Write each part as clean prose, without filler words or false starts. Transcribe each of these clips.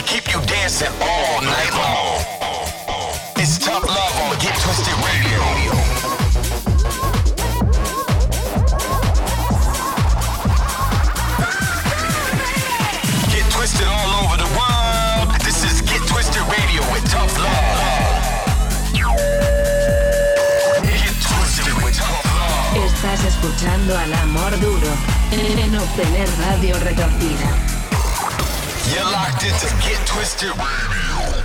to keep you dancing all night long. It's Tough Love on Get Twisted Radio. Get twisted all over the world. This is Get Twisted Radio with Tough Love. Get twisted with Tough Love. Estás escuchando al amor duro en Obtener Radio Retorcida. You're locked into Get Twisted Radio.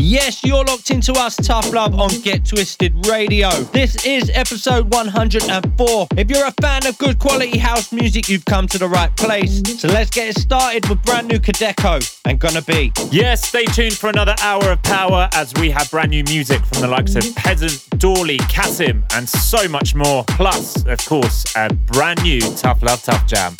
Yes, you're locked into us, Tough Love, on Get Twisted Radio. This is episode 104. If you're a fan of good quality house music, you've come to the right place. So let's get it started with brand new Kadeko and Gonna Be. Yes, stay tuned for another hour of power as we have brand new music from the likes of Peasant, Dawley, Kasim, and so much more. Plus, of course, a brand new Tough Love, Tough Jam.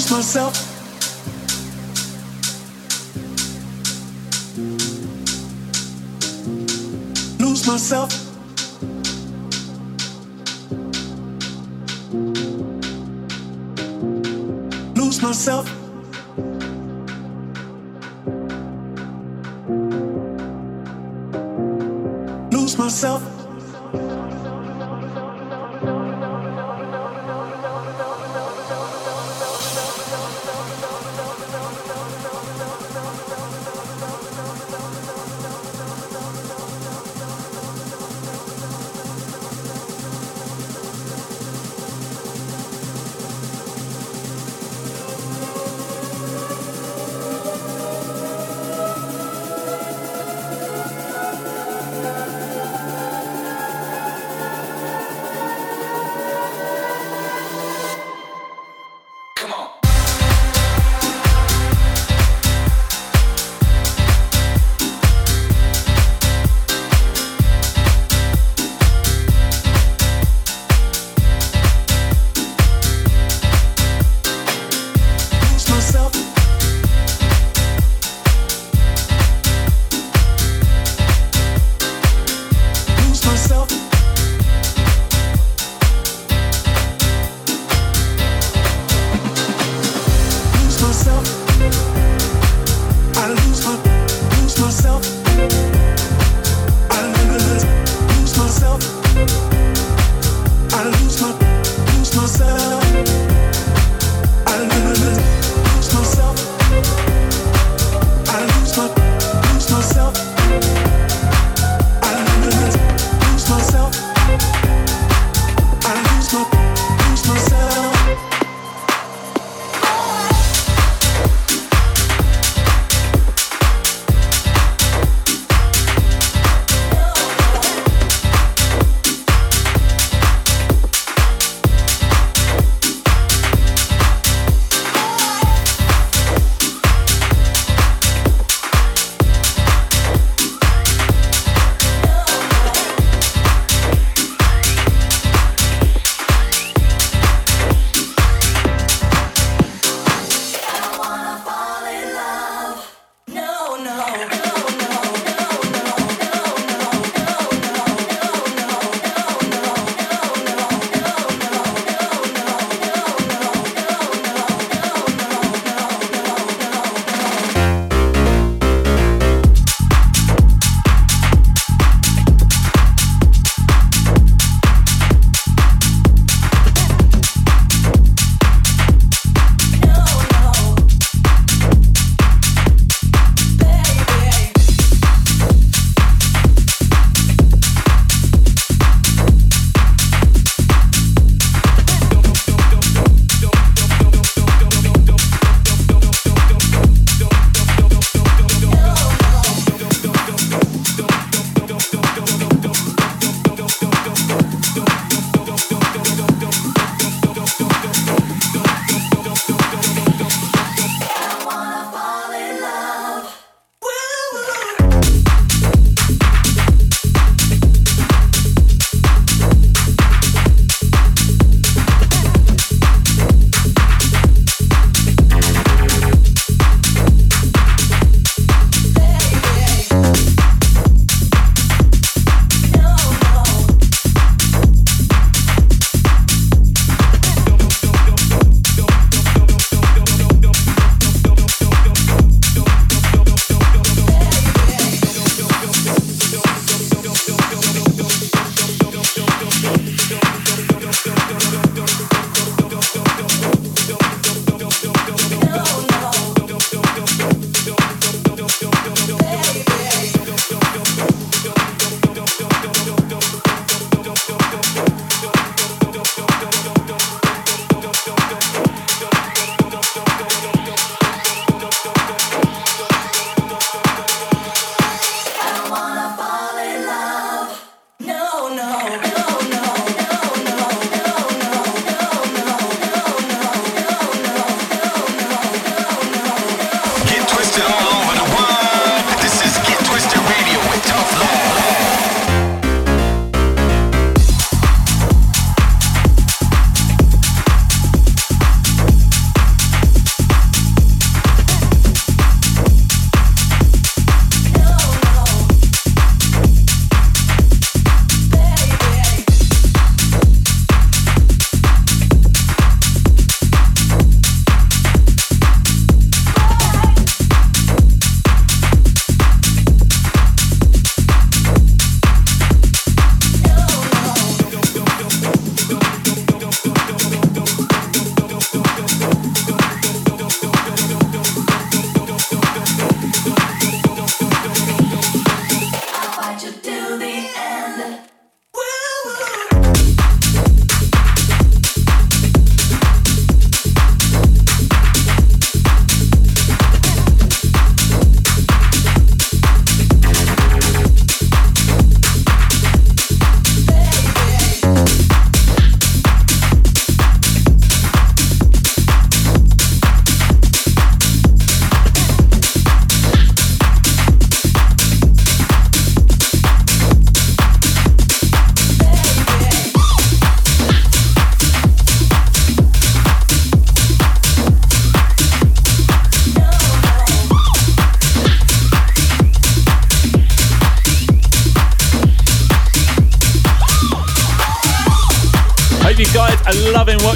lose myself. Lose myself. Lose myself. Lose myself.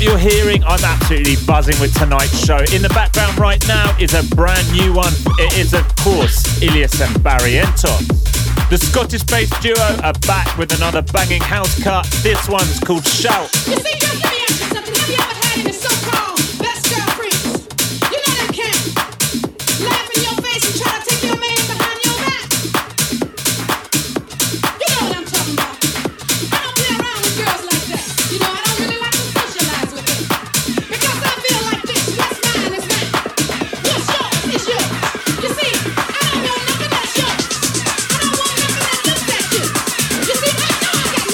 you're hearing, I'm absolutely buzzing with tonight's show. In the background right now is a brand new one. It is, of course, Ilias and Barry Entoh. The Scottish-based duo are back with another banging house cut. This one's called Shout. You see, girls, let me ask you something. Have you ever had in the so-called best girlfriends? You know they can laugh in your face and try to take your man behind your back. You know what I'm talking about. I don't play around with girls like that. You know, I don't really like to socialize with them. Because I feel like this, what's mine is mine. What's yours is yours. You see, I don't know nothing that's yours. I don't want nothing that looks at you. You see, I know I got my man.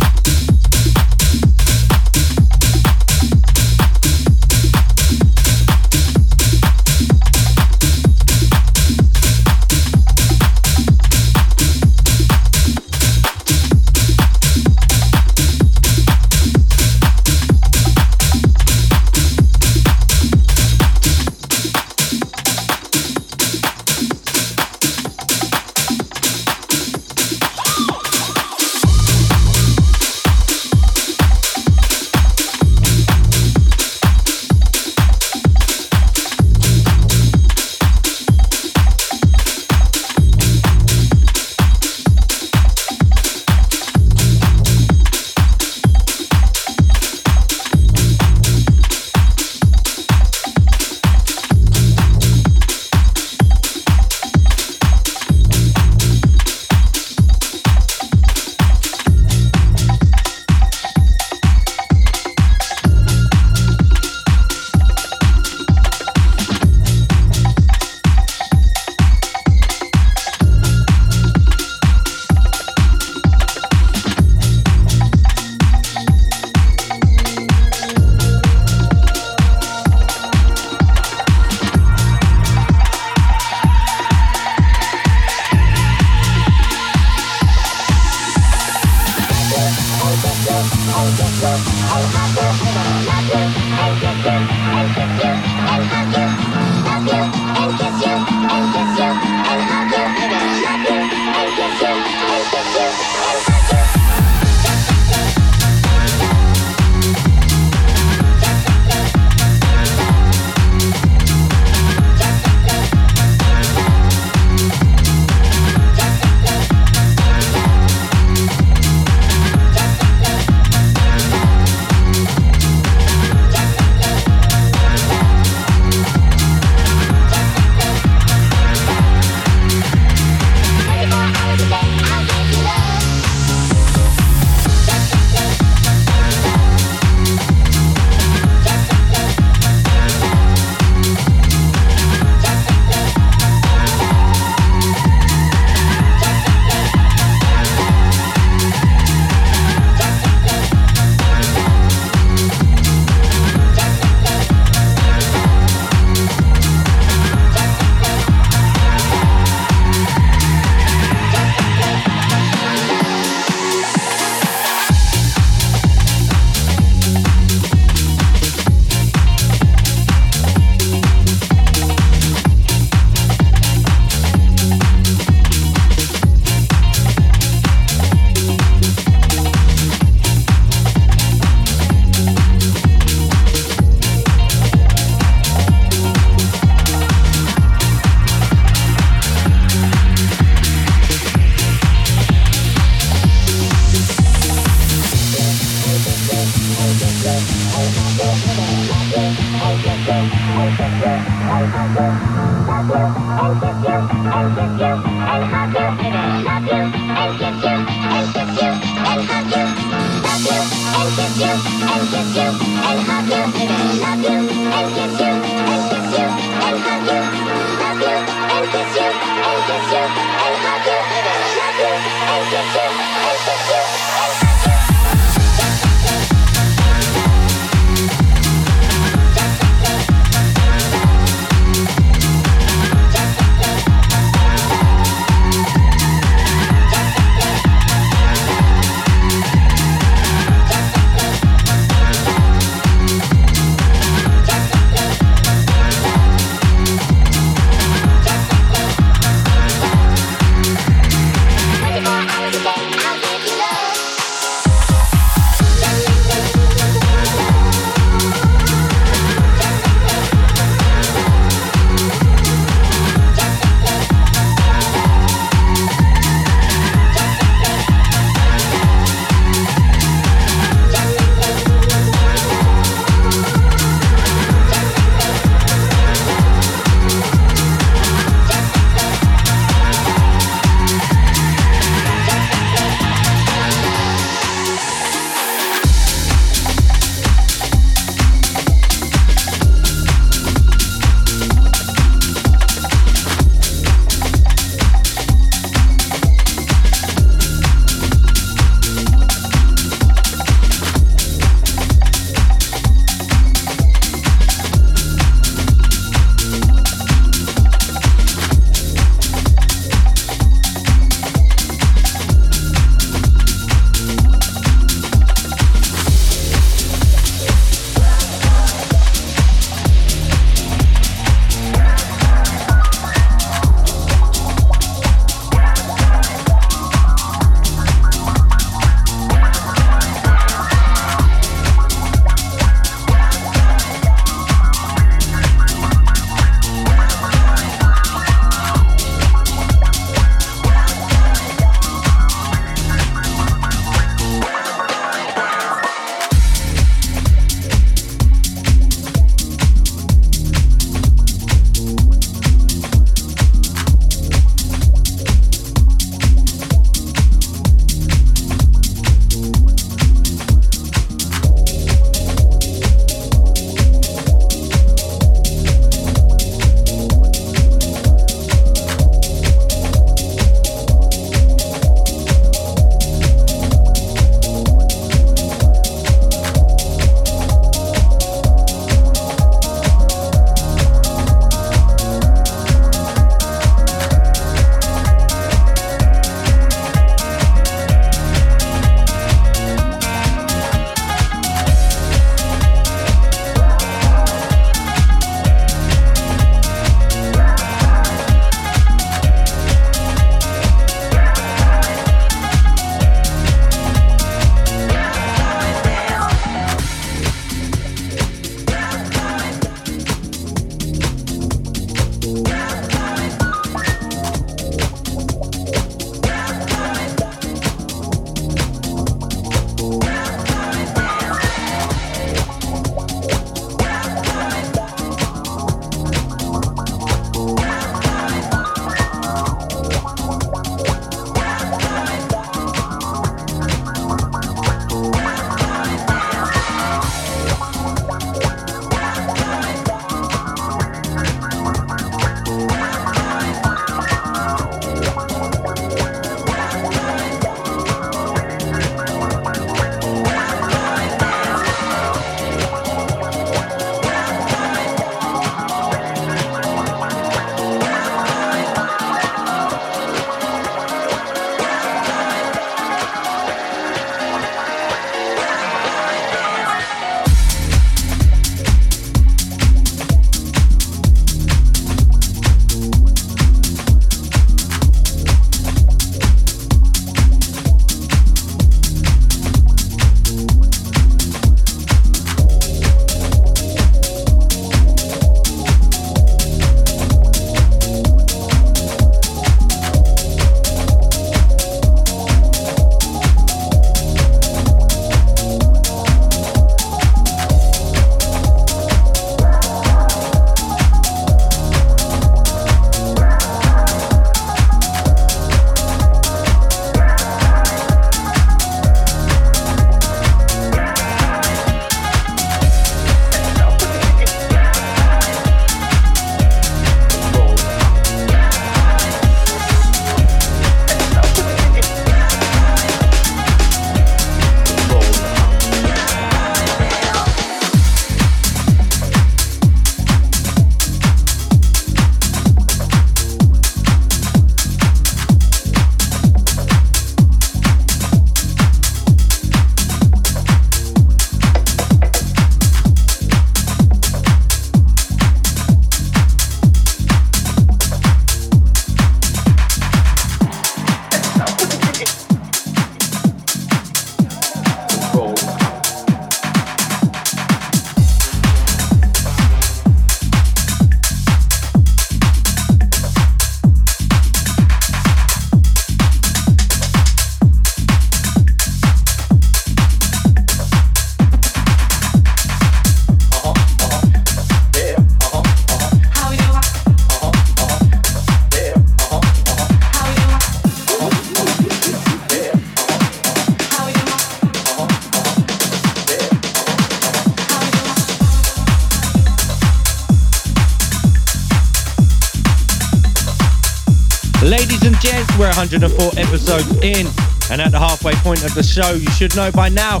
Yes, we're 104 episodes in, and at the halfway point of the show, you should know by now,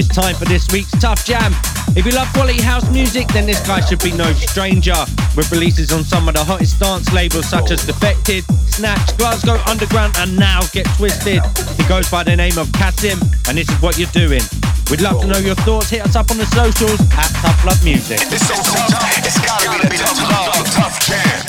it's time for this week's Tough Jam. If you love quality house music, then this guy should be no stranger, with releases on some of the hottest dance labels such as Defected, Snatch, Glasgow Underground, and now Get Twisted. He goes by the name of Kasim, and this is what you're doing. We'd love to know your thoughts. Hit us up on the socials at Tough Love Music. If it's so tough, it's gotta be the Tough Love, Tough Jam.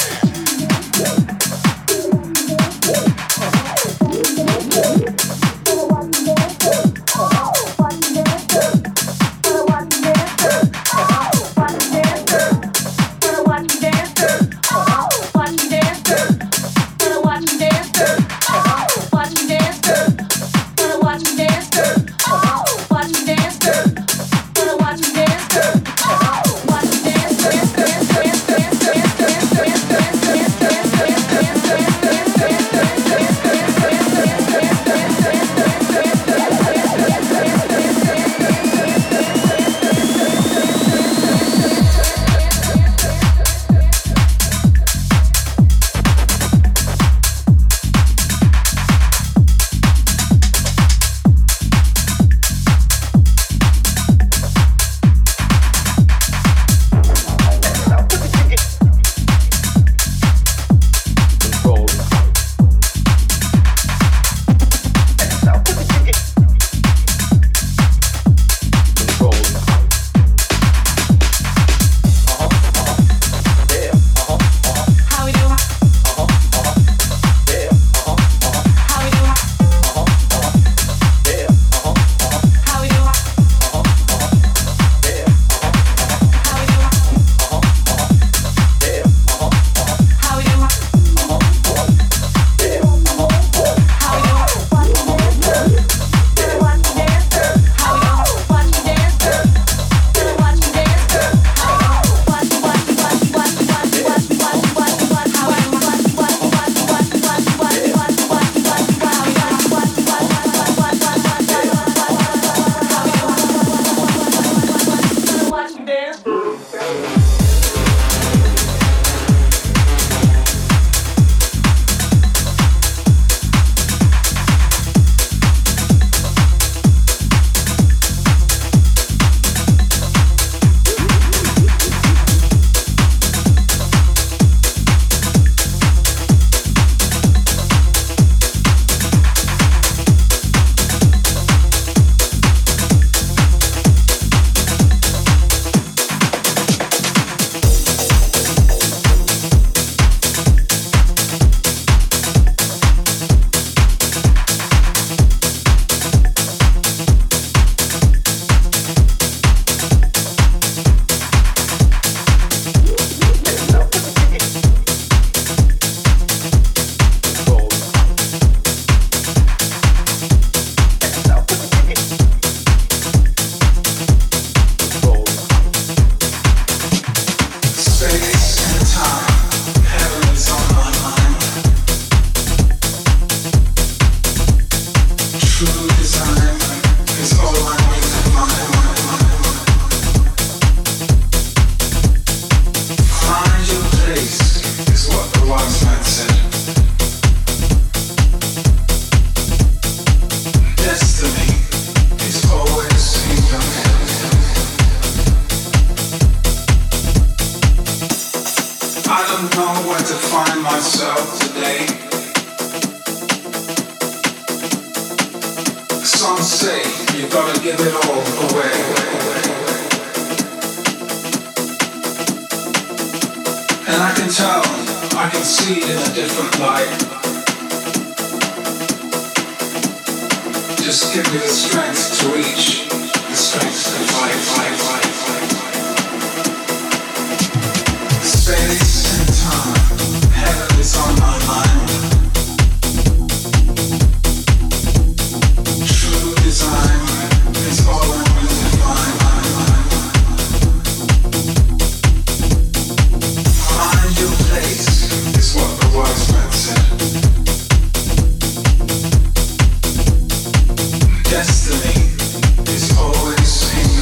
Destiny is always seen.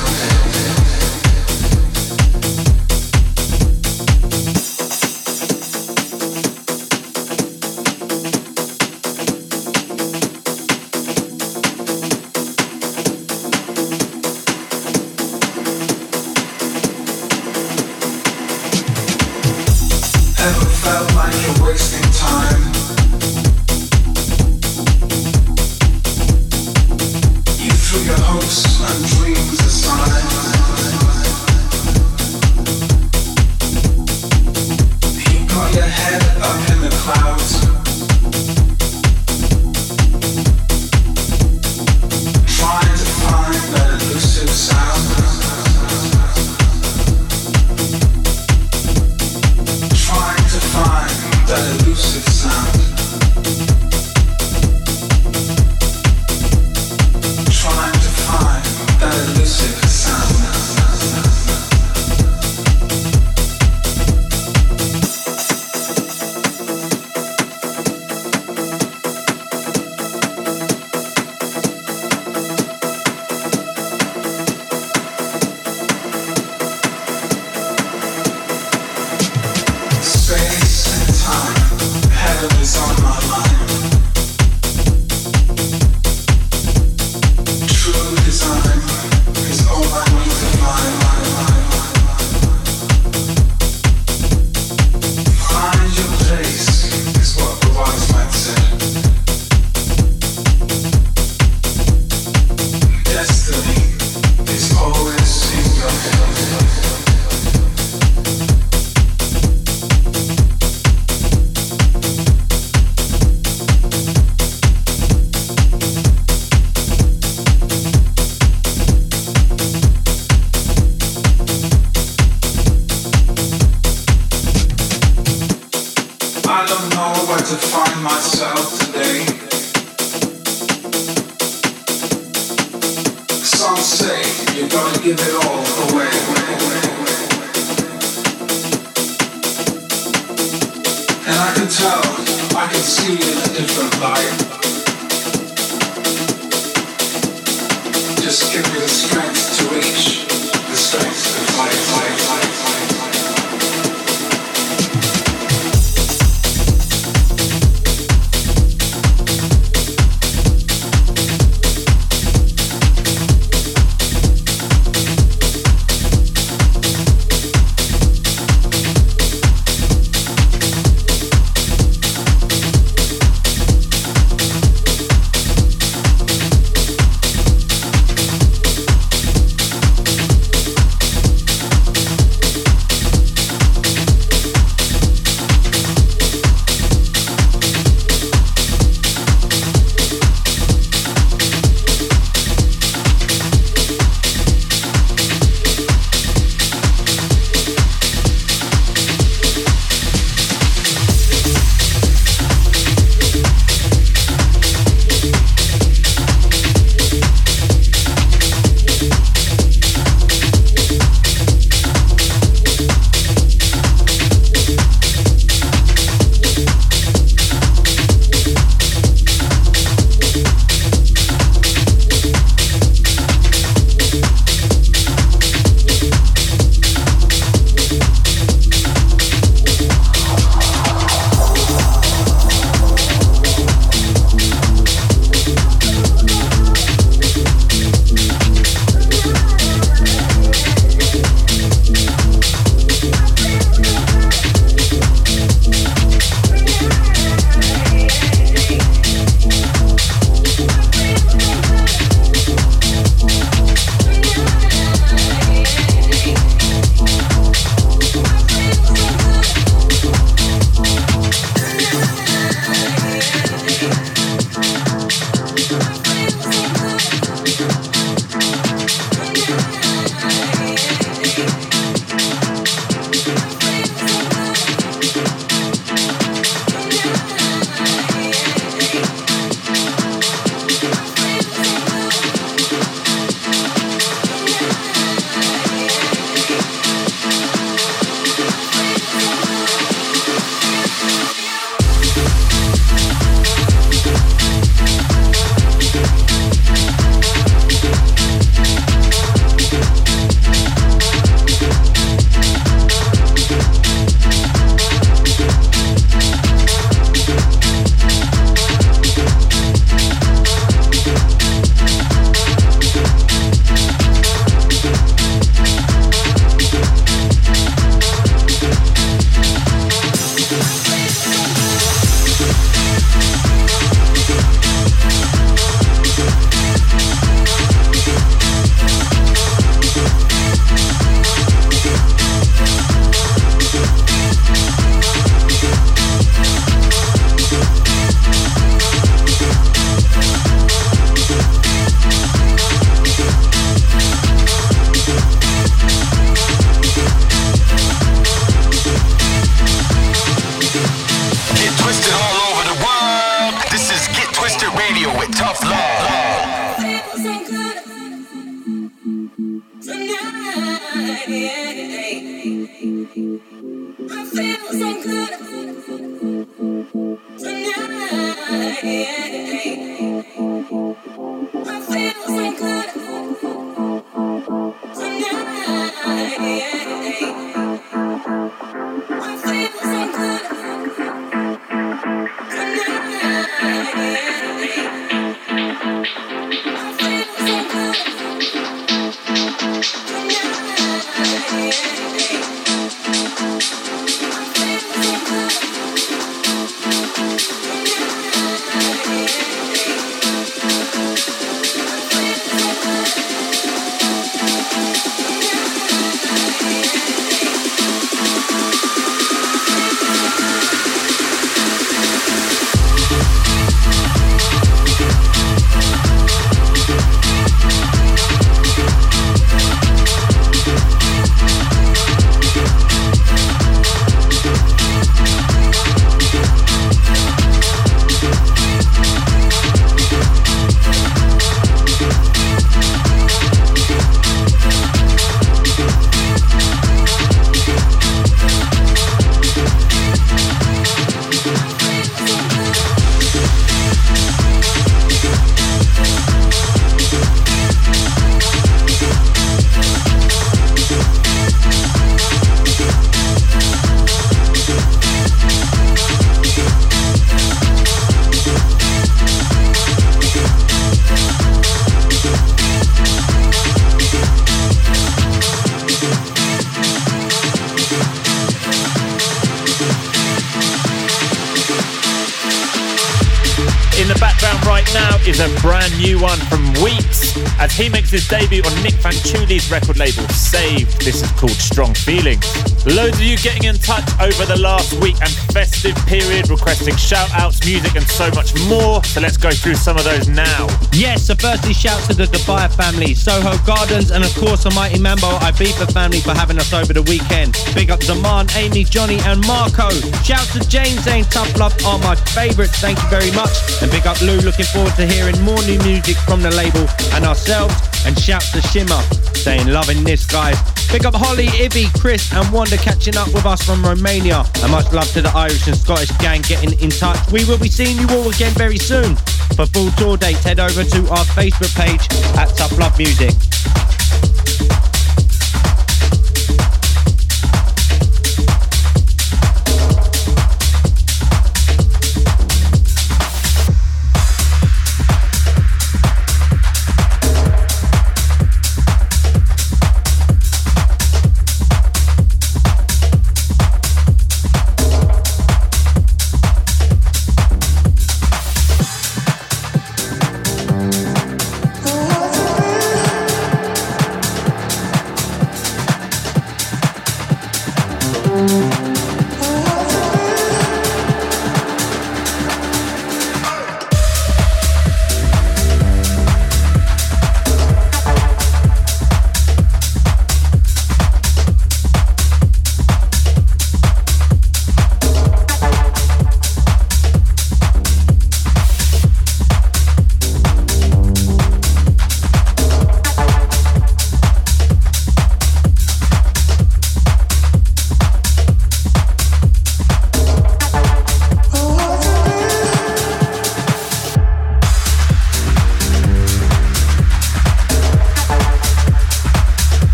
He makes his debut on Nick Fanciulli's record label, Saved. This is called Strong Feeling. Loads of you getting in touch over the last week and festive period, requesting shout-outs, music and so much more. So let's go through some of those now. Yes, a birthday shout to the Dubai family, Soho Gardens, and of course the mighty Mambo Ibiza family for having us over the weekend. Big up Zaman, Amy, Johnny and Marco. Shout to James saying Tough Love are my favourites. Thank you very much. And big up Lou, looking forward to hearing more new music from the label and ourselves. And shout to Shimmer saying loving this, guys. Big up Holly, Ivy, Chris and Wanda catching up with us from Romania. And much love to the Irish and Scottish gang getting in touch. We will be seeing you all again very soon. For full tour dates, head over to our Facebook page at Tough Love Music.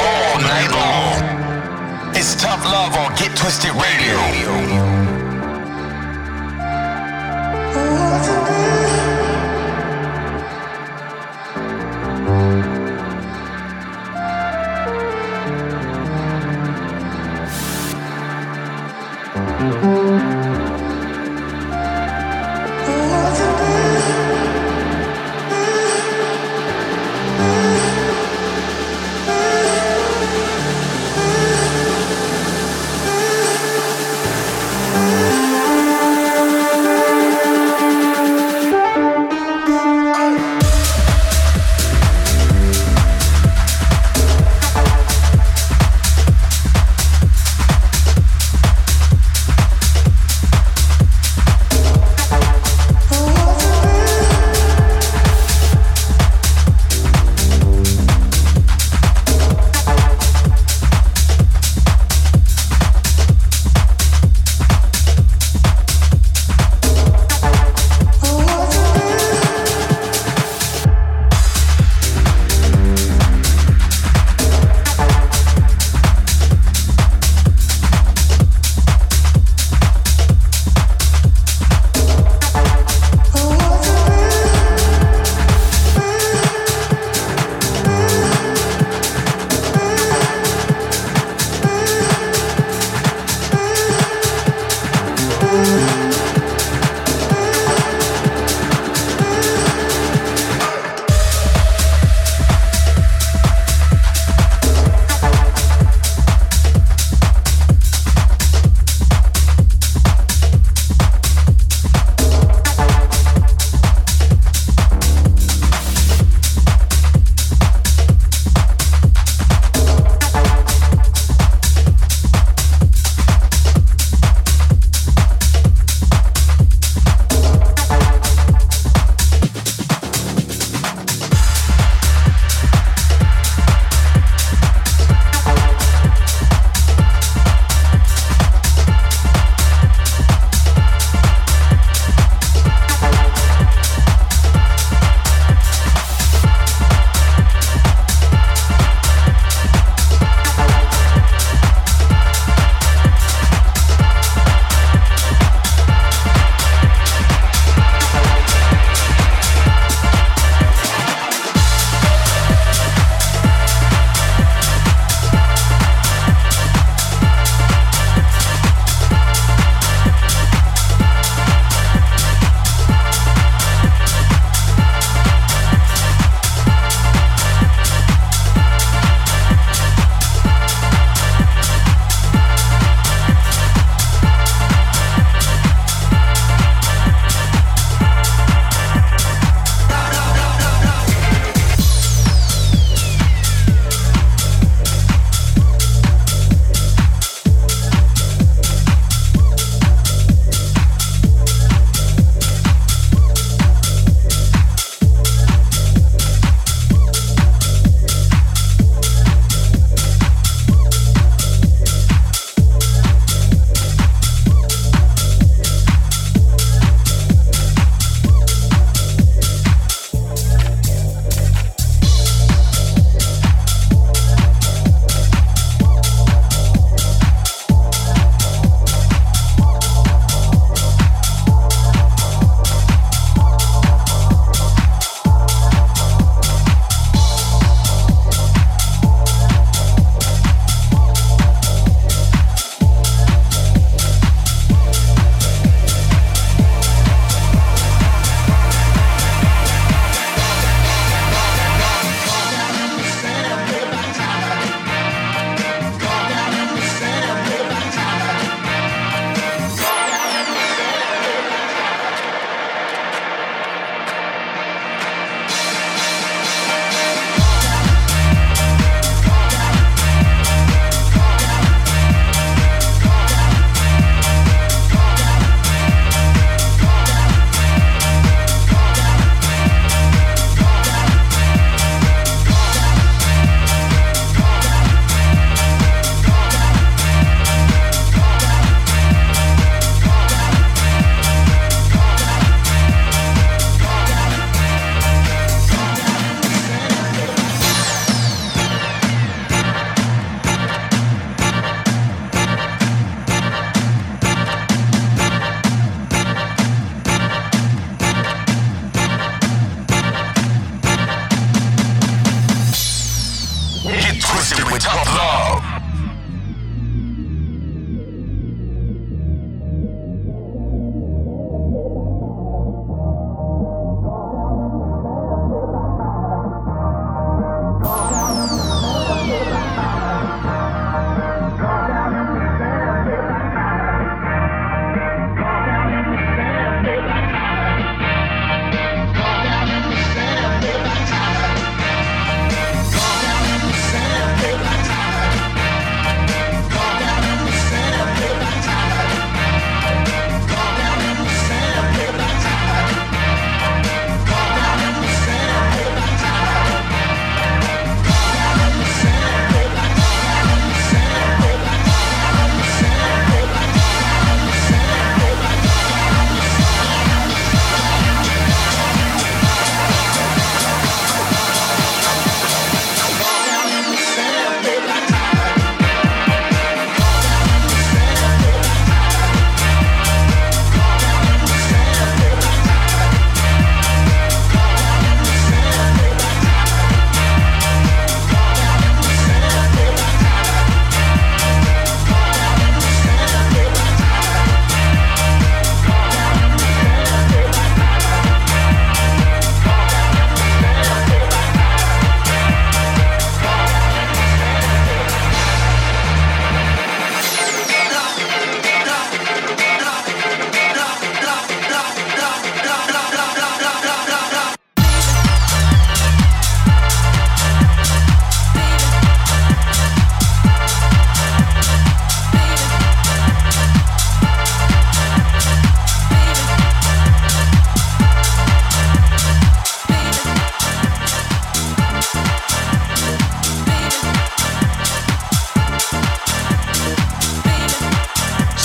all night long. It's Tough Love on Get Twisted Radio.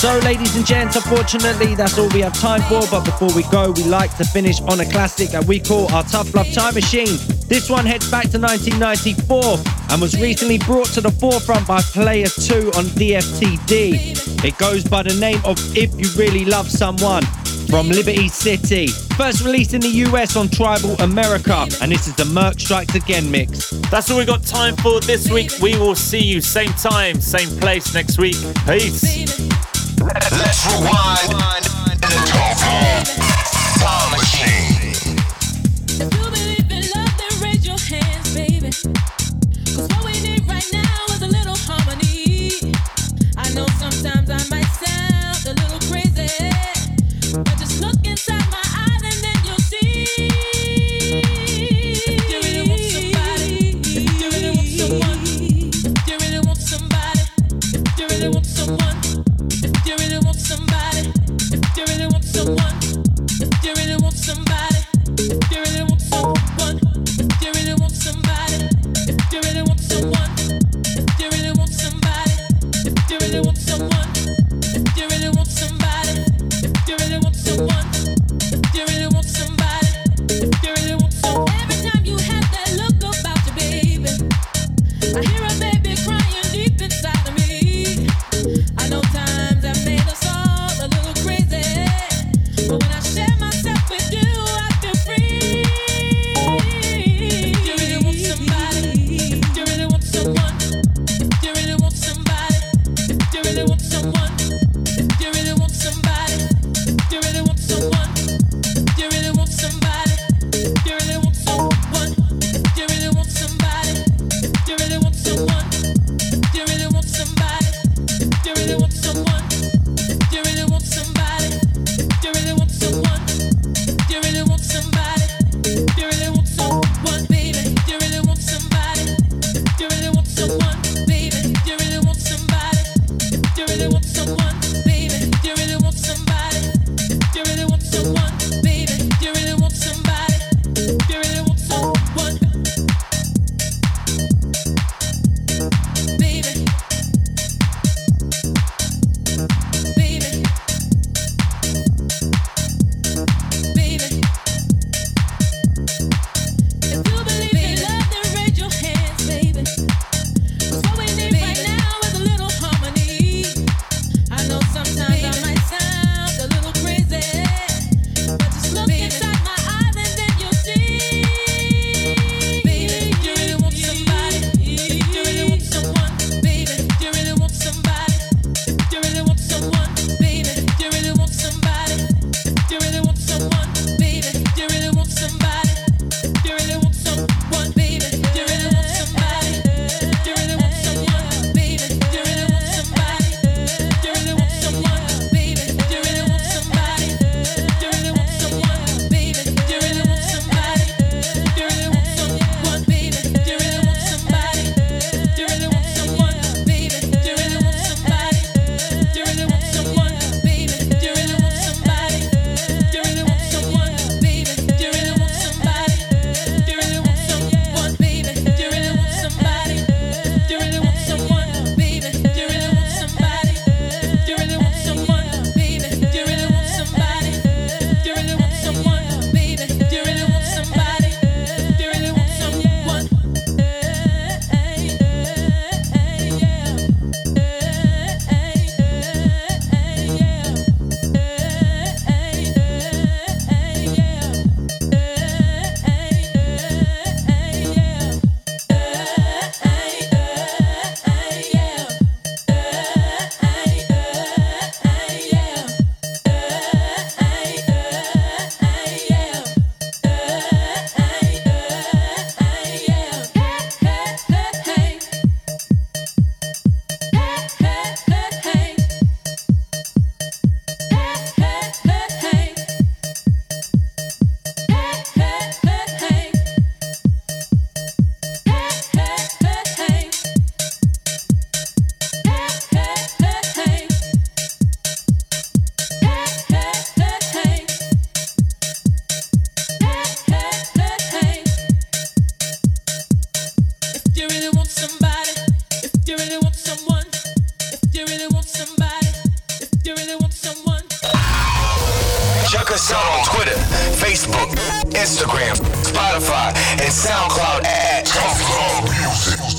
So ladies and gents, unfortunately that's all we have time for, but before we go we like to finish on a classic that we call our Tough Love Time Machine. This one heads back to 1994 and was recently brought to the forefront by Player Two on DFTD. It goes by the name of If You Really Love Someone, from Liberty City. First released in the US on Tribal America, and this is the Merk Strikes Again mix. That's all we got time for this week. We will see you same time, same place next week. Peace. Let's rewind in the Tough Love Time Machine. If you believe in love, then raise your hands, baby. 'Cause what we need right now is a little harmony. I know sometimes I might sound a little crazy, but just look inside my eyes and then you'll see. If you really want somebody, if you really want someone, if you really want somebody, if you really want someone, if you really want somebody, if you really want someone, if you really want somebody, if you really want someone, if you really want somebody, if you really want someone, if you really want somebody, if you really want someone, if you really want somebody. If you really want someone, if you really want somebody, if you really want someone. Every time you have that look about you, baby, I hear a baby crying deep inside of me. I know times I've made us all a little crazy, but when I share myself with you, I feel free. If you really want somebody, if you really want someone, if you really want somebody, if you really want someone. Check us out on Twitter, Facebook, Instagram, Spotify, and SoundCloud at Tough Love Music.